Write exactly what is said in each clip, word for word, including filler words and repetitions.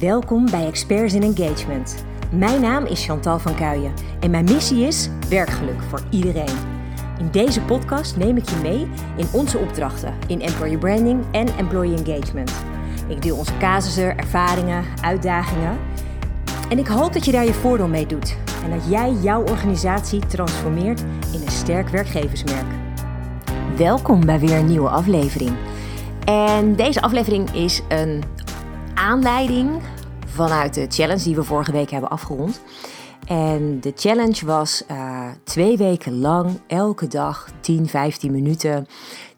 Welkom bij Experts in Engagement. Mijn naam is Chantal van Kuijen en mijn missie is werkgeluk voor iedereen. In deze podcast neem ik je mee in onze opdrachten in Employer Branding en Employee Engagement. Ik deel onze casussen, ervaringen, uitdagingen en ik hoop dat je daar je voordeel mee doet en dat jij jouw organisatie transformeert in een sterk werkgeversmerk. Welkom bij weer een nieuwe aflevering. En deze aflevering is een aanleiding vanuit de challenge die we vorige week hebben afgerond. En de challenge was uh, twee weken lang, elke dag tien, vijftien minuten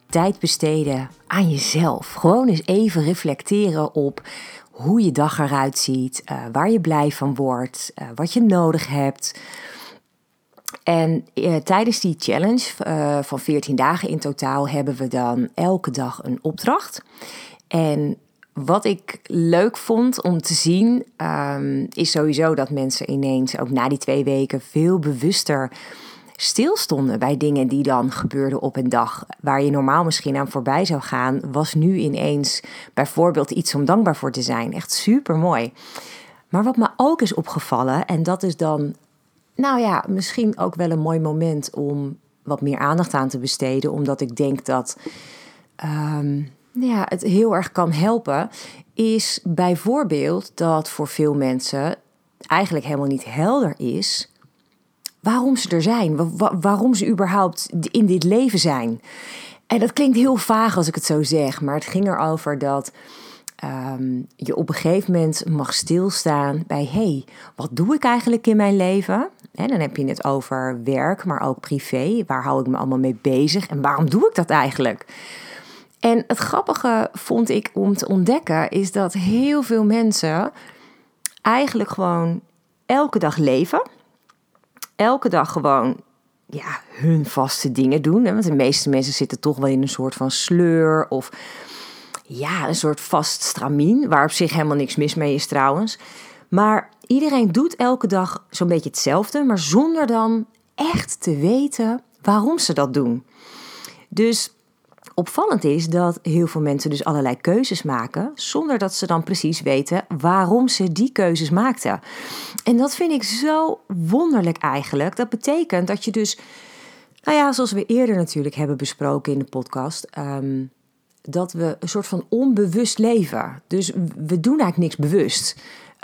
tijd besteden aan jezelf. Gewoon eens even reflecteren op hoe je dag eruit ziet, uh, waar je blij van wordt, uh, wat je nodig hebt. En uh, tijdens die challenge uh, van veertien dagen in totaal hebben we dan elke dag een opdracht. En wat ik leuk vond om te zien, um, is sowieso dat mensen ineens ook na die twee weken veel bewuster stilstonden bij dingen die dan gebeurden op een dag. Waar je normaal misschien aan voorbij zou gaan, was nu ineens bijvoorbeeld iets om dankbaar voor te zijn. Echt supermooi. Maar wat me ook is opgevallen, en dat is dan, nou ja, misschien ook wel een mooi moment om wat meer aandacht aan te besteden. Omdat ik denk dat Um, Ja, het heel erg kan helpen, is bijvoorbeeld dat voor veel mensen eigenlijk helemaal niet helder is waarom ze er zijn, wa- waarom ze überhaupt in dit leven zijn. En dat klinkt heel vaag als ik het zo zeg, maar het ging erover dat um, je op een gegeven moment mag stilstaan bij, hey, wat doe ik eigenlijk in mijn leven? En dan heb je het over werk, maar ook privé. Waar hou ik me allemaal mee bezig en waarom doe ik dat eigenlijk? En het grappige vond ik om te ontdekken is dat heel veel mensen eigenlijk gewoon elke dag leven. Elke dag gewoon ja, hun vaste dingen doen. Want de meeste mensen zitten toch wel in een soort van sleur of ja, een soort vast stramien. Waar op zich helemaal niks mis mee is trouwens. Maar iedereen doet elke dag zo'n beetje hetzelfde. Maar zonder dan echt te weten waarom ze dat doen. Dus opvallend is dat heel veel mensen dus allerlei keuzes maken zonder dat ze dan precies weten waarom ze die keuzes maakten. En dat vind ik zo wonderlijk eigenlijk. Dat betekent dat je dus, nou ja, zoals we eerder natuurlijk hebben besproken in de podcast, um, dat we een soort van onbewust leven. Dus we doen eigenlijk niks bewust.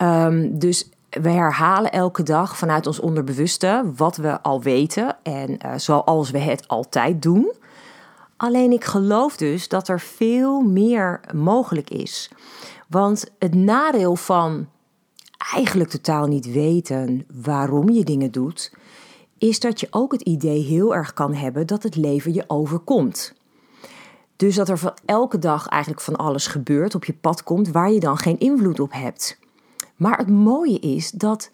Um, dus we herhalen elke dag vanuit ons onderbewuste wat we al weten en uh, zoals we het altijd doen. Alleen ik geloof dus dat er veel meer mogelijk is. Want het nadeel van eigenlijk totaal niet weten waarom je dingen doet, is dat je ook het idee heel erg kan hebben dat het leven je overkomt. Dus dat er van elke dag eigenlijk van alles gebeurt, op je pad komt, waar je dan geen invloed op hebt. Maar het mooie is dat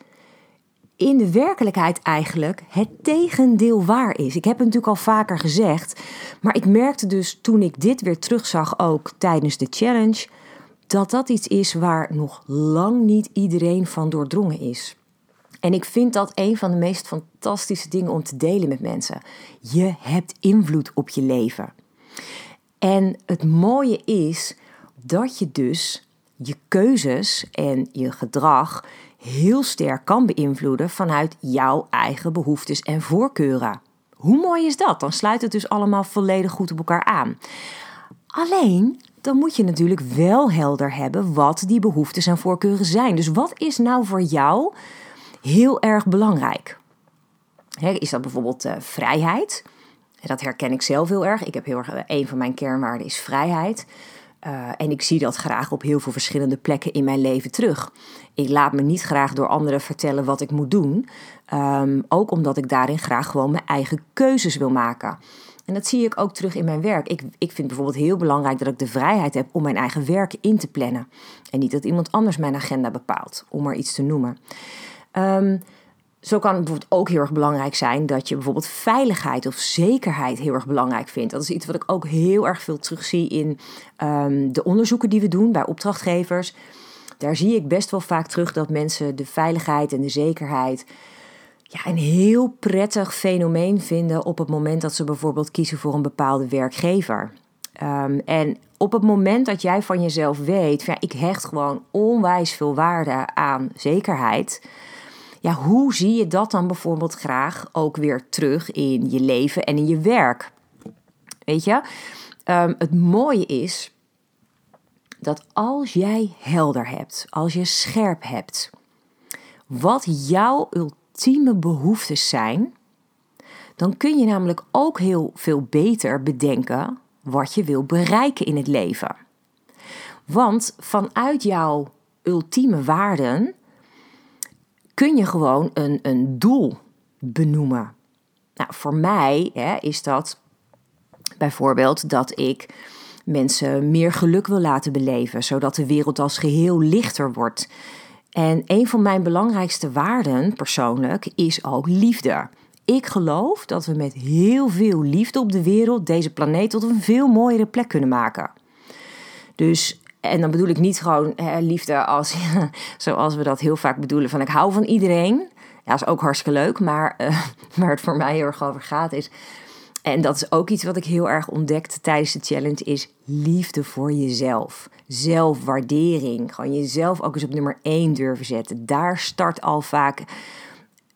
in de werkelijkheid eigenlijk het tegendeel waar is. Ik heb het natuurlijk al vaker gezegd, maar ik merkte dus toen ik dit weer terugzag ook tijdens de challenge, dat dat iets is waar nog lang niet iedereen van doordrongen is. En ik vind dat een van de meest fantastische dingen om te delen met mensen. Je hebt invloed op je leven. En het mooie is dat je dus je keuzes en je gedrag heel sterk kan beïnvloeden vanuit jouw eigen behoeftes en voorkeuren. Hoe mooi is dat? Dan sluit het dus allemaal volledig goed op elkaar aan. Alleen, dan moet je natuurlijk wel helder hebben wat die behoeftes en voorkeuren zijn. Dus wat is nou voor jou heel erg belangrijk? He, is dat bijvoorbeeld uh, vrijheid? Dat herken ik zelf heel erg. Ik heb heel erg, uh, een van mijn kernwaarden is vrijheid. Uh, en ik zie dat graag op heel veel verschillende plekken in mijn leven terug. Ik laat me niet graag door anderen vertellen wat ik moet doen. Um, ook omdat ik daarin graag gewoon mijn eigen keuzes wil maken. En dat zie ik ook terug in mijn werk. Ik, ik vind bijvoorbeeld heel belangrijk dat ik de vrijheid heb om mijn eigen werk in te plannen. En niet dat iemand anders mijn agenda bepaalt, om maar iets te noemen. Um, Zo kan het bijvoorbeeld ook heel erg belangrijk zijn dat je bijvoorbeeld veiligheid of zekerheid heel erg belangrijk vindt. Dat is iets wat ik ook heel erg veel terugzie in um, de onderzoeken die we doen bij opdrachtgevers. Daar zie ik best wel vaak terug dat mensen de veiligheid en de zekerheid ja, een heel prettig fenomeen vinden op het moment dat ze bijvoorbeeld kiezen voor een bepaalde werkgever. Um, en op het moment dat jij van jezelf weet, van, ja, ik hecht gewoon onwijs veel waarde aan zekerheid. Ja, hoe zie je dat dan bijvoorbeeld graag ook weer terug in je leven en in je werk? Weet je, um, het mooie is dat als jij helder hebt, als je scherp hebt, wat jouw ultieme behoeftes zijn, dan kun je namelijk ook heel veel beter bedenken wat je wil bereiken in het leven. Want vanuit jouw ultieme waarden kun je gewoon een, een doel benoemen. Nou, voor mij hè, is dat bijvoorbeeld dat ik mensen meer geluk wil laten beleven, zodat de wereld als geheel lichter wordt. En een van mijn belangrijkste waarden persoonlijk is ook liefde. Ik geloof dat we met heel veel liefde op de wereld deze planeet tot een veel mooiere plek kunnen maken. Dus, en dan bedoel ik niet gewoon hè, liefde als, ja, zoals we dat heel vaak bedoelen, van ik hou van iedereen. Ja, is ook hartstikke leuk, maar uh, waar het voor mij heel erg over gaat is, en dat is ook iets wat ik heel erg ontdekte tijdens de challenge, is liefde voor jezelf. Zelfwaardering, gewoon jezelf ook eens op nummer één durven zetten. Daar start al vaak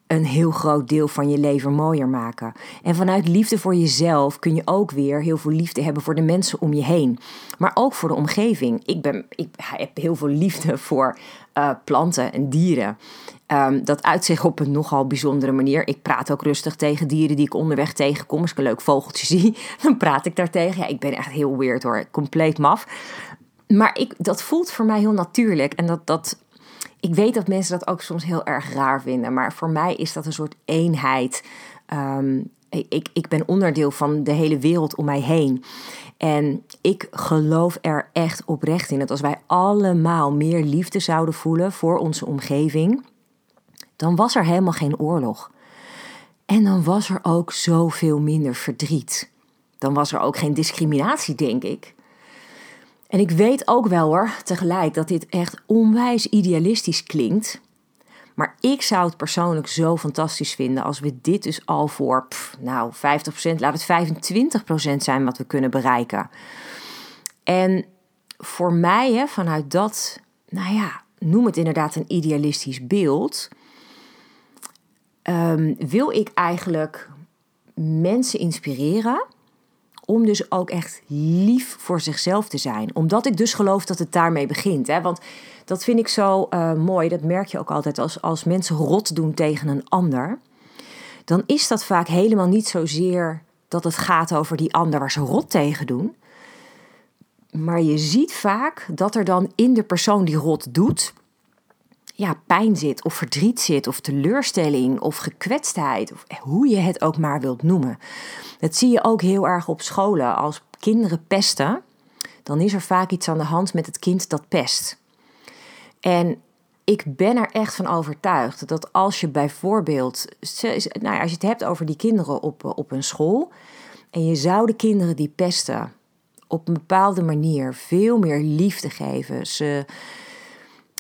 een heel groot deel van je leven mooier maken. En vanuit liefde voor jezelf kun je ook weer heel veel liefde hebben voor de mensen om je heen. Maar ook voor de omgeving. Ik, ben, ik heb heel veel liefde voor uh, planten en dieren. Um, dat uit zich op een nogal bijzondere manier. Ik praat ook rustig tegen dieren die ik onderweg tegenkom. Als ik een leuk vogeltje zie, dan praat ik daar tegen. Ja, ik ben echt heel weird hoor. Compleet maf. Maar ik, dat voelt voor mij heel natuurlijk. En dat... dat Ik weet dat mensen dat ook soms heel erg raar vinden. Maar voor mij is dat een soort eenheid. Um, ik, ik ben onderdeel van de hele wereld om mij heen. En ik geloof er echt oprecht in. Dat als wij allemaal meer liefde zouden voelen voor onze omgeving, dan was er helemaal geen oorlog. En dan was er ook zoveel minder verdriet. Dan was er ook geen discriminatie, denk ik. En ik weet ook wel hoor, tegelijk, dat dit echt onwijs idealistisch klinkt. Maar ik zou het persoonlijk zo fantastisch vinden als we dit dus al voor, pff, nou, vijftig procent, laat het vijfentwintig procent zijn wat we kunnen bereiken. En voor mij, hè, vanuit dat, nou ja, noem het inderdaad een idealistisch beeld, um, wil ik eigenlijk mensen inspireren om dus ook echt lief voor zichzelf te zijn. Omdat ik dus geloof dat het daarmee begint. Hè? Want dat vind ik zo uh, mooi. Dat merk je ook altijd. Als, als mensen rot doen tegen een ander, dan is dat vaak helemaal niet zozeer dat het gaat over die ander waar ze rot tegen doen. Maar je ziet vaak dat er dan in de persoon die rot doet, ja, pijn zit of verdriet zit of teleurstelling of gekwetstheid, of hoe je het ook maar wilt noemen. Dat zie je ook heel erg op scholen. Als kinderen pesten, dan is er vaak iets aan de hand met het kind dat pest. En ik ben er echt van overtuigd dat als je bijvoorbeeld, nou ja, als je het hebt over die kinderen op, op een school, en je zou de kinderen die pesten op een bepaalde manier veel meer liefde geven, ze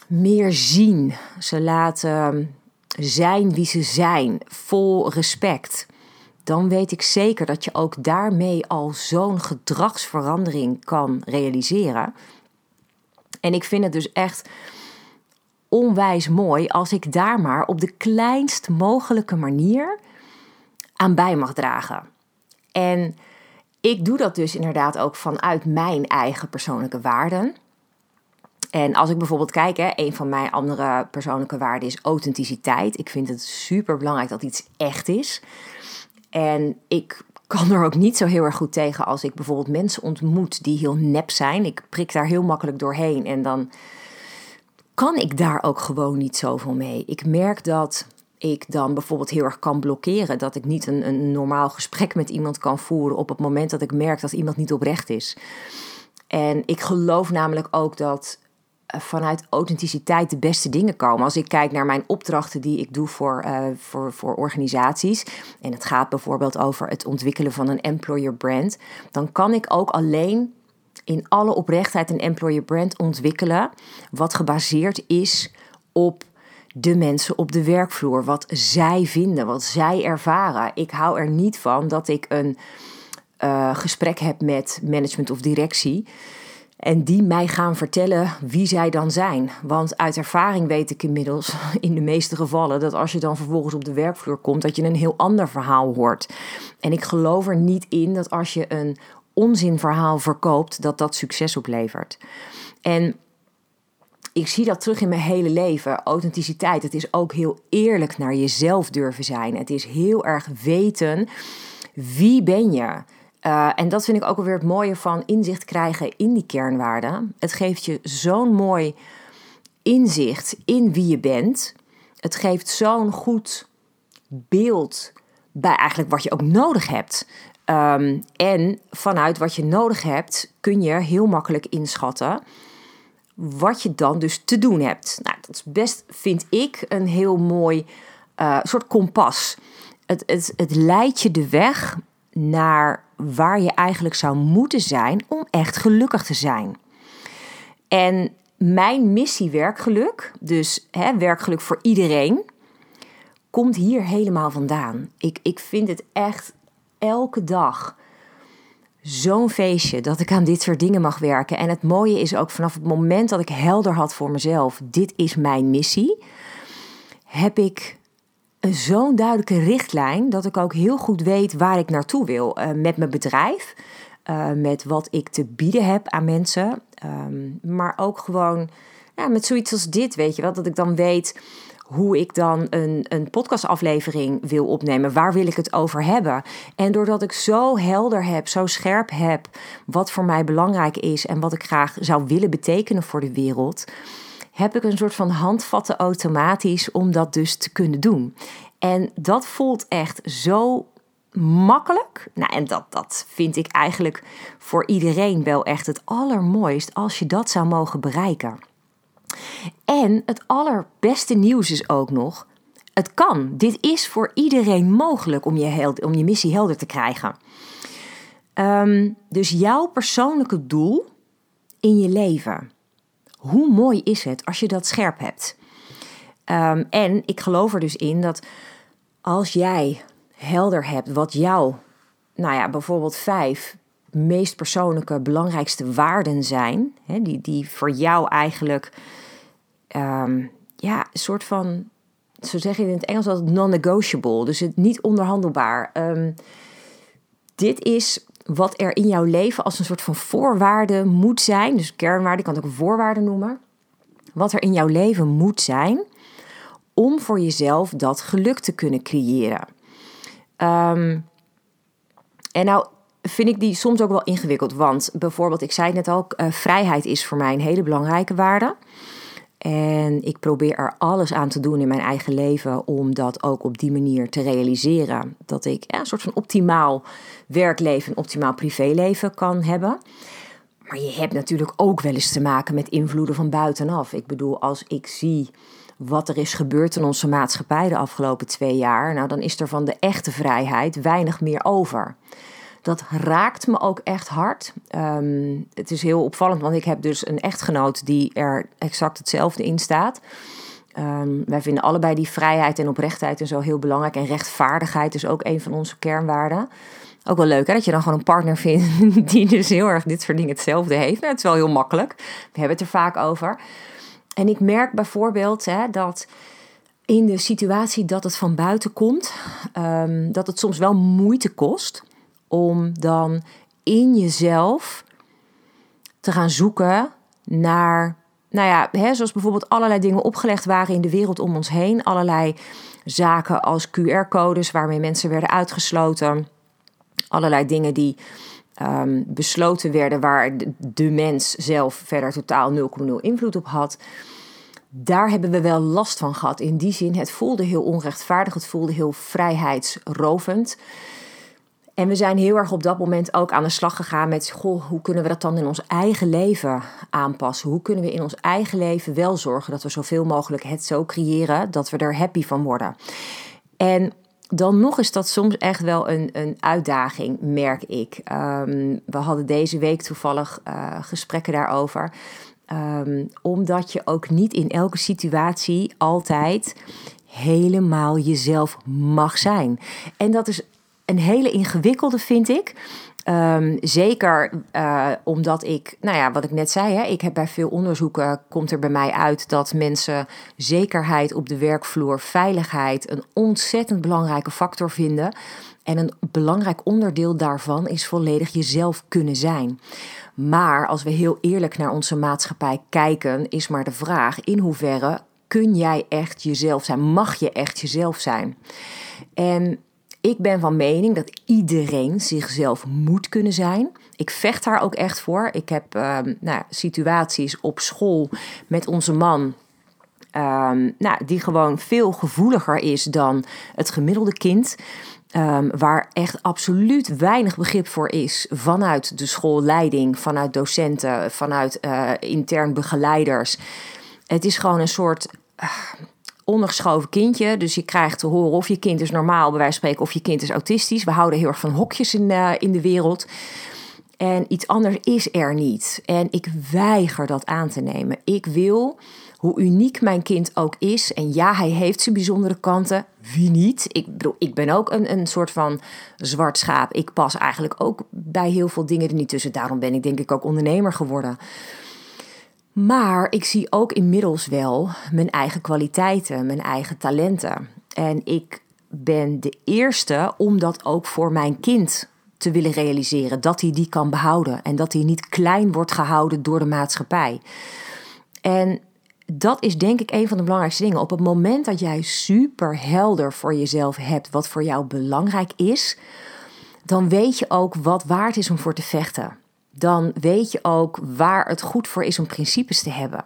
meer zien, ze laten zijn wie ze zijn, vol respect, dan weet ik zeker dat je ook daarmee al zo'n gedragsverandering kan realiseren. En ik vind het dus echt onwijs mooi als ik daar maar op de kleinst mogelijke manier aan bij mag dragen. En ik doe dat dus inderdaad ook vanuit mijn eigen persoonlijke waarden. En als ik bijvoorbeeld kijk, hè, een van mijn andere persoonlijke waarden is authenticiteit. Ik vind het super belangrijk dat iets echt is. En ik kan er ook niet zo heel erg goed tegen als ik bijvoorbeeld mensen ontmoet die heel nep zijn. Ik prik daar heel makkelijk doorheen en dan kan ik daar ook gewoon niet zoveel mee. Ik merk dat ik dan bijvoorbeeld heel erg kan blokkeren. Dat ik niet een, een normaal gesprek met iemand kan voeren op het moment dat ik merk dat iemand niet oprecht is. En ik geloof namelijk ook dat vanuit authenticiteit de beste dingen komen. Als ik kijk naar mijn opdrachten die ik doe voor, uh, voor, voor organisaties, en het gaat bijvoorbeeld over het ontwikkelen van een employer brand, dan kan ik ook alleen in alle oprechtheid een employer brand ontwikkelen wat gebaseerd is op de mensen op de werkvloer, wat zij vinden, wat zij ervaren. Ik hou er niet van dat ik een uh, gesprek heb met management of directie. En die mij gaan vertellen wie zij dan zijn. Want uit ervaring weet ik inmiddels in de meeste gevallen dat als je dan vervolgens op de werkvloer komt, dat je een heel ander verhaal hoort. En ik geloof er niet in dat als je een onzinverhaal verkoopt, dat dat succes oplevert. En ik zie dat terug in mijn hele leven. Authenticiteit, het is ook heel eerlijk naar jezelf durven zijn. Het is heel erg weten wie ben je. Uh, en dat vind ik ook alweer het mooie van inzicht krijgen in die kernwaarden. Het geeft je zo'n mooi inzicht in wie je bent. Het geeft zo'n goed beeld bij eigenlijk wat je ook nodig hebt. Um, en vanuit wat je nodig hebt kun je heel makkelijk inschatten wat je dan dus te doen hebt. Nou, dat is best, vind ik, een heel mooi uh, soort kompas. Het, het, het leidt je de weg naar waar je eigenlijk zou moeten zijn om echt gelukkig te zijn. En mijn missie werkgeluk, dus hè, werkgeluk voor iedereen, komt hier helemaal vandaan. Ik, ik vind het echt elke dag zo'n feestje dat ik aan dit soort dingen mag werken. En het mooie is ook vanaf het moment dat ik helder had voor mezelf, dit is mijn missie, heb ik zo'n duidelijke richtlijn dat ik ook heel goed weet waar ik naartoe wil. Uh, met mijn bedrijf, uh, met wat ik te bieden heb aan mensen. Um, maar ook gewoon ja, met zoiets als dit, weet je wel. Dat ik dan weet hoe ik dan een, een podcastaflevering wil opnemen. Waar wil ik het over hebben? En doordat ik zo helder heb, zo scherp heb wat voor mij belangrijk is en wat ik graag zou willen betekenen voor de wereld, heb ik een soort van handvatten automatisch om dat dus te kunnen doen. En dat voelt echt zo makkelijk. Nou, en dat, dat vind ik eigenlijk voor iedereen wel echt het allermooist als je dat zou mogen bereiken. En het allerbeste nieuws is ook nog, het kan. Dit is voor iedereen mogelijk om je, helder, om je missie helder te krijgen. Um, dus jouw persoonlijke doel in je leven, hoe mooi is het als je dat scherp hebt? Um, en ik geloof er dus in dat als jij helder hebt wat jouw, nou ja, bijvoorbeeld vijf meest persoonlijke, belangrijkste waarden zijn, hè, die, die voor jou eigenlijk, um, ja, een soort van, zo zeg je in het Engels, dat non-negotiable, dus het niet onderhandelbaar. Um, dit is wat er in jouw leven als een soort van voorwaarde moet zijn, dus kernwaarde, ik kan het ook voorwaarde noemen, wat er in jouw leven moet zijn om voor jezelf dat geluk te kunnen creëren. Um, en nou vind ik die soms ook wel ingewikkeld, want bijvoorbeeld, ik zei het net ook, uh, vrijheid is voor mij een hele belangrijke waarde. En ik probeer er alles aan te doen in mijn eigen leven om dat ook op die manier te realiseren. Dat ik ja, een soort van optimaal werkleven en optimaal privéleven kan hebben. Maar je hebt natuurlijk ook wel eens te maken met invloeden van buitenaf. Ik bedoel, als ik zie wat er is gebeurd in onze maatschappij de afgelopen twee jaar. Nou, dan is er van de echte vrijheid weinig meer over. Dat raakt me ook echt hard. Um, het is heel opvallend, want ik heb dus een echtgenoot die er exact hetzelfde in staat. Um, wij vinden allebei die vrijheid en oprechtheid en zo heel belangrijk. En rechtvaardigheid is ook een van onze kernwaarden. Ook wel leuk hè, dat je dan gewoon een partner vindt die dus heel erg dit soort dingen hetzelfde heeft. Nou, het is wel heel makkelijk. We hebben het er vaak over. En ik merk bijvoorbeeld hè, dat in de situatie dat het van buiten komt, um, dat het soms wel moeite kost om dan in jezelf te gaan zoeken naar, nou ja, hè, zoals bijvoorbeeld allerlei dingen opgelegd waren in de wereld om ons heen. Allerlei zaken als Q R-codes waarmee mensen werden uitgesloten. Allerlei dingen die um, besloten werden waar de, de mens zelf verder totaal nul komma nul invloed op had. Daar hebben we wel last van gehad. In die zin, het voelde heel onrechtvaardig, het voelde heel vrijheidsrovend. En we zijn heel erg op dat moment ook aan de slag gegaan met, goh, hoe kunnen we dat dan in ons eigen leven aanpassen? Hoe kunnen we in ons eigen leven wel zorgen dat we zoveel mogelijk het zo creëren dat we er happy van worden? En dan nog is dat soms echt wel een, een uitdaging, merk ik. Um, we hadden deze week toevallig uh, gesprekken daarover. Um, omdat je ook niet in elke situatie altijd helemaal jezelf mag zijn. En dat is een hele ingewikkelde, vind ik. Um, zeker uh, omdat ik, nou ja, wat ik net zei, hè, ik heb bij veel onderzoeken, komt er bij mij uit dat mensen zekerheid op de werkvloer, veiligheid, een ontzettend belangrijke factor vinden. En een belangrijk onderdeel daarvan is volledig jezelf kunnen zijn. Maar als we heel eerlijk naar onze maatschappij kijken, is maar de vraag in hoeverre kun jij echt jezelf zijn? Mag je echt jezelf zijn? En ik ben van mening dat iedereen zichzelf moet kunnen zijn. Ik vecht daar ook echt voor. Ik heb uh, nou, situaties op school met onze man, uh, nou, die gewoon veel gevoeliger is dan het gemiddelde kind. Um, waar echt absoluut weinig begrip voor is vanuit de schoolleiding, vanuit docenten, vanuit uh, intern begeleiders. Het is gewoon een soort uh, ondergeschoven kindje. Dus je krijgt te horen of je kind is normaal, bij wijze van spreken, of je kind is autistisch. We houden heel erg van hokjes in, uh, in de wereld. En iets anders is er niet. En ik weiger dat aan te nemen. Ik wil, hoe uniek mijn kind ook is, en ja, hij heeft zijn bijzondere kanten, wie niet? Ik bedoel, ik ben ook een, een soort van zwart schaap. Ik pas eigenlijk ook bij heel veel dingen er niet tussen. Daarom ben ik denk ik ook ondernemer geworden. Maar ik zie ook inmiddels wel mijn eigen kwaliteiten, mijn eigen talenten. En ik ben de eerste om dat ook voor mijn kind te willen realiseren. Dat hij die kan behouden en dat hij niet klein wordt gehouden door de maatschappij. En dat is denk ik een van de belangrijkste dingen. Op het moment dat jij super helder voor jezelf hebt wat voor jou belangrijk is, dan weet je ook wat waard is om voor te vechten. Dan weet je ook waar het goed voor is om principes te hebben.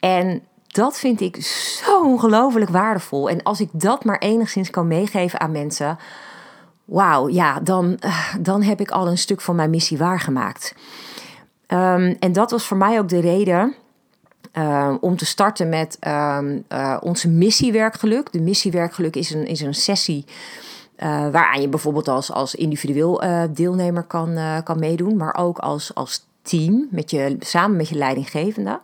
En dat vind ik zo ongelooflijk waardevol. En als ik dat maar enigszins kan meegeven aan mensen, wauw, ja, dan, dan heb ik al een stuk van mijn missie waargemaakt. Um, en dat was voor mij ook de reden Uh, om te starten met uh, uh, onze missie werkgeluk. De missie werkgeluk is een, is een sessie uh, waaraan je bijvoorbeeld als, als individueel uh, deelnemer kan, uh, kan meedoen. Maar ook als, als team, met je, samen met je leidinggevende.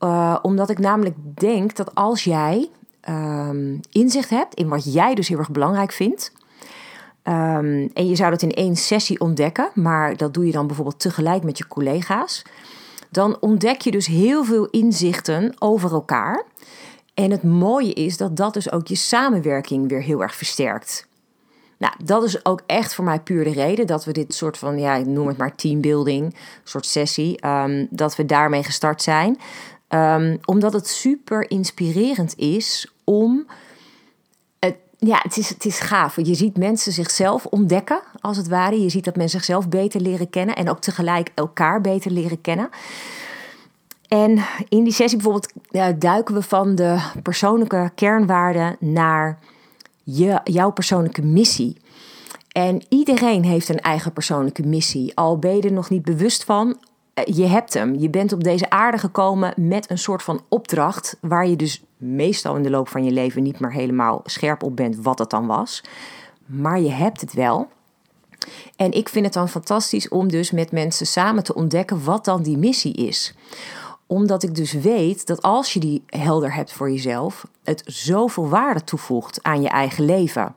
Uh, omdat ik namelijk denk dat als jij um, inzicht hebt in wat jij dus heel erg belangrijk vindt. Um, en je zou dat in één sessie ontdekken. Maar dat doe je dan bijvoorbeeld tegelijk met je collega's. Dan ontdek je dus heel veel inzichten over elkaar. En het mooie is dat dat dus ook je samenwerking weer heel erg versterkt. Nou, dat is ook echt voor mij puur de reden dat we dit soort van, ja, ik noem het maar teambuilding, soort sessie, um, dat we daarmee gestart zijn. Um, omdat het super inspirerend is om, het, ja, het is, het is gaaf. Je ziet mensen zichzelf ontdekken, als het ware. Je ziet dat men zichzelf beter leren kennen en ook tegelijk elkaar beter leren kennen. En in die sessie bijvoorbeeld uh, duiken we van de persoonlijke kernwaarden naar je, jouw persoonlijke missie. En iedereen heeft een eigen persoonlijke missie. Al ben je er nog niet bewust van, uh, je hebt hem. Je bent op deze aarde gekomen met een soort van opdracht, waar je dus meestal in de loop van je leven niet meer helemaal scherp op bent wat dat dan was. Maar je hebt het wel. En ik vind het dan fantastisch om dus met mensen samen te ontdekken wat dan die missie is. Omdat ik dus weet dat als je die helder hebt voor jezelf, het zoveel waarde toevoegt aan je eigen leven.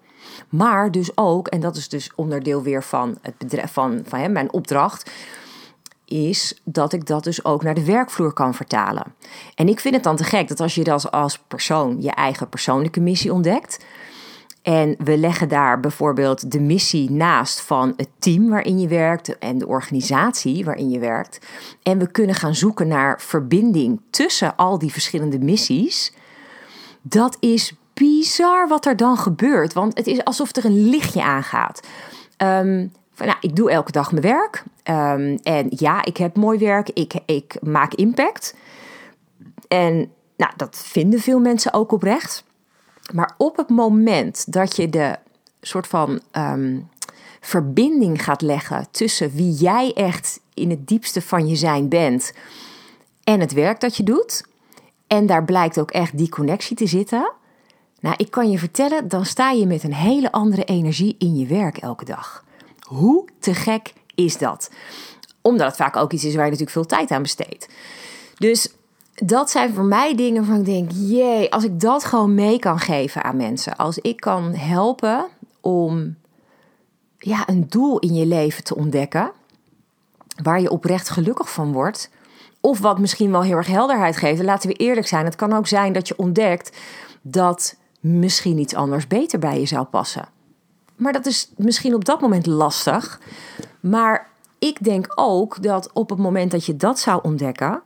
Maar dus ook, en dat is dus onderdeel weer van, het bedrijf, van, van hè, mijn opdracht, is dat ik dat dus ook naar de werkvloer kan vertalen. En ik vind het dan te gek dat als je dat als persoon, je eigen persoonlijke missie ontdekt, en we leggen daar bijvoorbeeld de missie naast van het team waarin je werkt en de organisatie waarin je werkt. En we kunnen gaan zoeken naar verbinding tussen al die verschillende missies. Dat is bizar wat er dan gebeurt, want het is alsof er een lichtje aangaat. Um, van, nou, ik doe elke dag mijn werk um, en ja, ik heb mooi werk, ik, ik maak impact. En nou, dat vinden veel mensen ook oprecht. Maar op het moment dat je de soort van um, verbinding gaat leggen tussen wie jij echt in het diepste van je zijn bent en het werk dat je doet, en daar blijkt ook echt die connectie te zitten, nou, ik kan je vertellen, dan sta je met een hele andere energie in je werk elke dag. Hoe te gek is dat? Omdat het vaak ook iets is waar je natuurlijk veel tijd aan besteedt. Dus dat zijn voor mij dingen waarvan ik denk, jee, als ik dat gewoon mee kan geven aan mensen. Als ik kan helpen om ja, een doel in je leven te ontdekken, waar je oprecht gelukkig van wordt, of wat misschien wel heel erg helderheid geeft. Laten we eerlijk zijn, het kan ook zijn dat je ontdekt dat misschien iets anders beter bij je zou passen. Maar dat is misschien op dat moment lastig. Maar ik denk ook dat op het moment dat je dat zou ontdekken,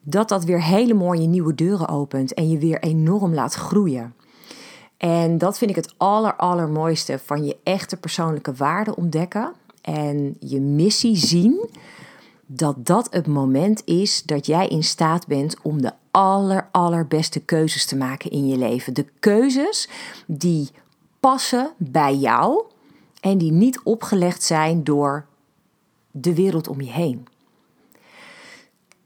dat dat weer hele mooie nieuwe deuren opent en je weer enorm laat groeien. En dat vind ik het aller, allermooiste van je echte persoonlijke waarde ontdekken en je missie zien, dat dat het moment is dat jij in staat bent om de aller, allerbeste keuzes te maken in je leven. De keuzes die passen bij jou en die niet opgelegd zijn door de wereld om je heen.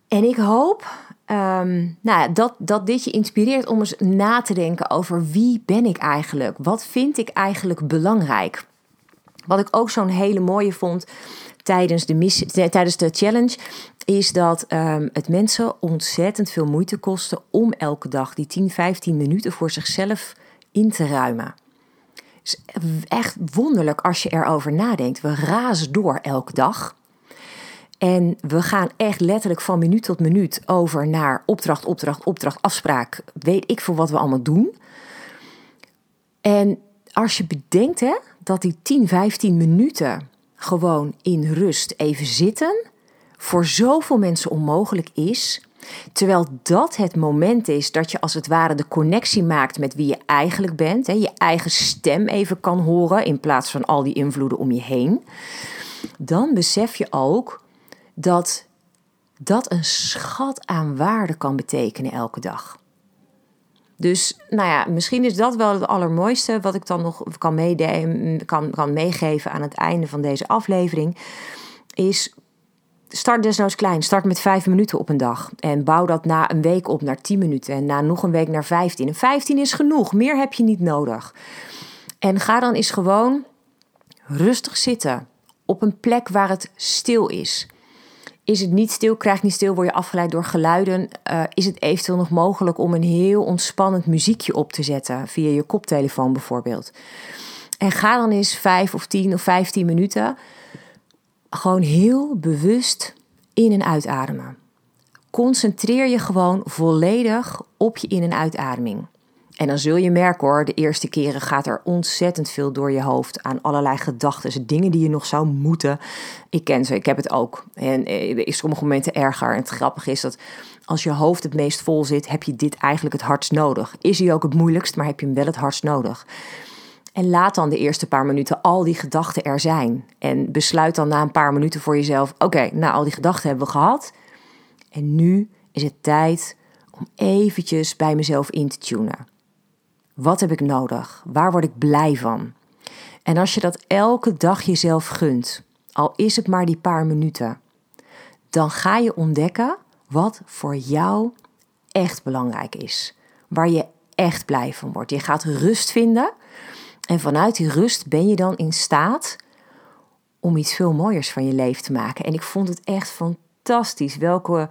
En ik hoop um, nou, dat, dat dit je inspireert om eens na te denken over wie ben ik eigenlijk? Wat vind ik eigenlijk belangrijk? Wat ik ook zo'n hele mooie vond tijdens de, missie, tijdens de challenge, is dat um, het mensen ontzettend veel moeite kostte om elke dag die tien, vijftien minuten voor zichzelf in te ruimen. Het is echt wonderlijk als je erover nadenkt. We razen door elke dag. En we gaan echt letterlijk van minuut tot minuut over naar opdracht, opdracht, opdracht, afspraak. Weet ik veel wat we allemaal doen. En als je bedenkt hè, dat die tien, vijftien minuten gewoon in rust even zitten voor zoveel mensen onmogelijk is, terwijl dat het moment is dat je als het ware de connectie maakt met wie je eigenlijk bent, hè, je eigen stem even kan horen in plaats van al die invloeden om je heen, dan besef je ook dat dat een schat aan waarde kan betekenen elke dag. Dus nou ja, misschien is dat wel het allermooiste wat ik dan nog kan, meede- kan, kan meegeven aan het einde van deze aflevering, is: start desnoods klein. Start met vijf minuten op een dag. En bouw dat na een week op naar tien minuten. En na nog een week naar vijftien. En vijftien is genoeg. Meer heb je niet nodig. En ga dan eens gewoon rustig zitten. Op een plek waar het stil is. Is het niet stil, krijg niet stil, word je afgeleid door geluiden. Uh, is het eventueel nog mogelijk om een heel ontspannend muziekje op te zetten? Via je koptelefoon bijvoorbeeld. En ga dan eens vijf of tien of vijftien minuten gewoon heel bewust in- en uitademen. Concentreer je gewoon volledig op je in- en uitademing. En dan zul je merken hoor, de eerste keren gaat er ontzettend veel door je hoofd aan allerlei gedachten, dingen die je nog zou moeten. Ik ken ze, ik heb het ook. En er is sommige momenten erger. En het grappige is dat als je hoofd het meest vol zit, heb je dit eigenlijk het hardst nodig. Is hij ook het moeilijkst, maar heb je hem wel het hardst nodig. En laat dan de eerste paar minuten al die gedachten er zijn. En besluit dan na een paar minuten voor jezelf: oké, okay, nou al die gedachten hebben we gehad. En nu is het tijd om eventjes bij mezelf in te tunen. Wat heb ik nodig? Waar word ik blij van? En als je dat elke dag jezelf gunt, al is het maar die paar minuten, dan ga je ontdekken wat voor jou echt belangrijk is. Waar je echt blij van wordt. Je gaat rust vinden. En vanuit die rust ben je dan in staat om iets veel mooiers van je leven te maken. En ik vond het echt fantastisch welke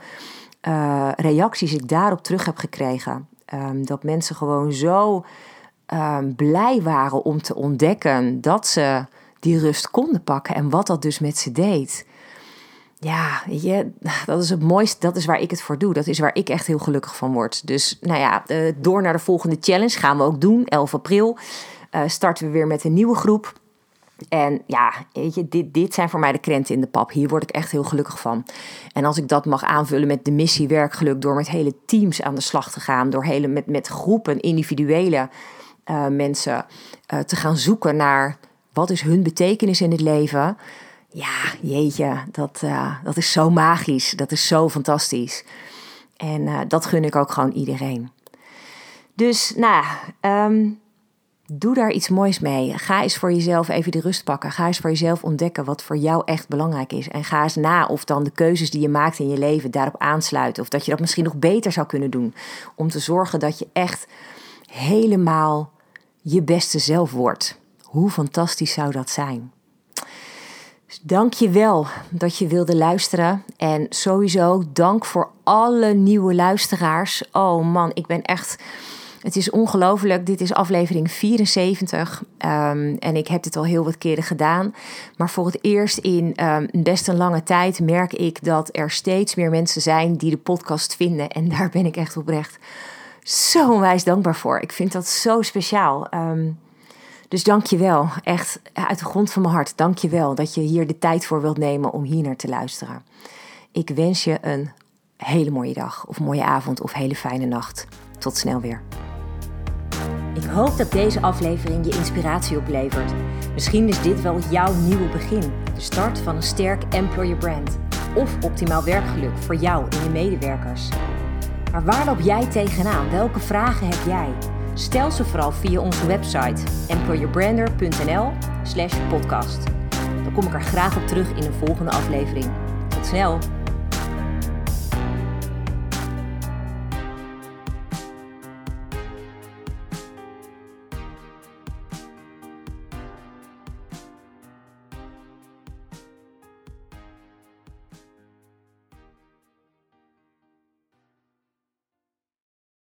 uh, reacties ik daarop terug heb gekregen. Um, dat mensen gewoon zo um, blij waren om te ontdekken dat ze die rust konden pakken en wat dat dus met ze deed. Ja, je, dat is het mooiste, dat is waar ik het voor doe. Dat is waar ik echt heel gelukkig van word. Dus nou ja, uh, door naar de volgende challenge gaan we ook doen, elf april. Uh, starten we weer met een nieuwe groep. En ja, weet je, dit, dit zijn voor mij de krenten in de pap. Hier word ik echt heel gelukkig van. En als ik dat mag aanvullen met de missie werkgeluk, door met hele teams aan de slag te gaan, door hele, met, met groepen, individuele uh, mensen uh, te gaan zoeken naar wat is hun betekenis in het leven. Ja, jeetje, dat, uh, dat is zo magisch. Dat is zo fantastisch. En uh, dat gun ik ook gewoon iedereen. Dus, nou ja, Um, doe daar iets moois mee. Ga eens voor jezelf even de rust pakken. Ga eens voor jezelf ontdekken wat voor jou echt belangrijk is. En ga eens na of dan de keuzes die je maakt in je leven daarop aansluiten. Of dat je dat misschien nog beter zou kunnen doen. Om te zorgen dat je echt helemaal je beste zelf wordt. Hoe fantastisch zou dat zijn? Dus dank je wel dat je wilde luisteren. En sowieso dank voor alle nieuwe luisteraars. Oh man, ik ben echt Het is ongelooflijk, dit is aflevering vierenzeventig um, en ik heb dit al heel wat keren gedaan. Maar voor het eerst in um, best een lange tijd merk ik dat er steeds meer mensen zijn die de podcast vinden. En daar ben ik echt oprecht zo onwijs dankbaar voor. Ik vind dat zo speciaal. Um, dus dank je wel, echt uit de grond van mijn hart. Dank je wel dat je hier de tijd voor wilt nemen om hier naar te luisteren. Ik wens je een hele mooie dag of mooie avond of hele fijne nacht. Tot snel weer. Ik hoop dat deze aflevering je inspiratie oplevert. Misschien is dit wel jouw nieuwe begin. De start van een sterk employer brand. Of optimaal werkgeluk voor jou en je medewerkers. Maar waar loop jij tegenaan? Welke vragen heb jij? Stel ze vooral via onze website employerbrander.nl slash podcast. Dan kom ik er graag op terug in een volgende aflevering. Tot snel!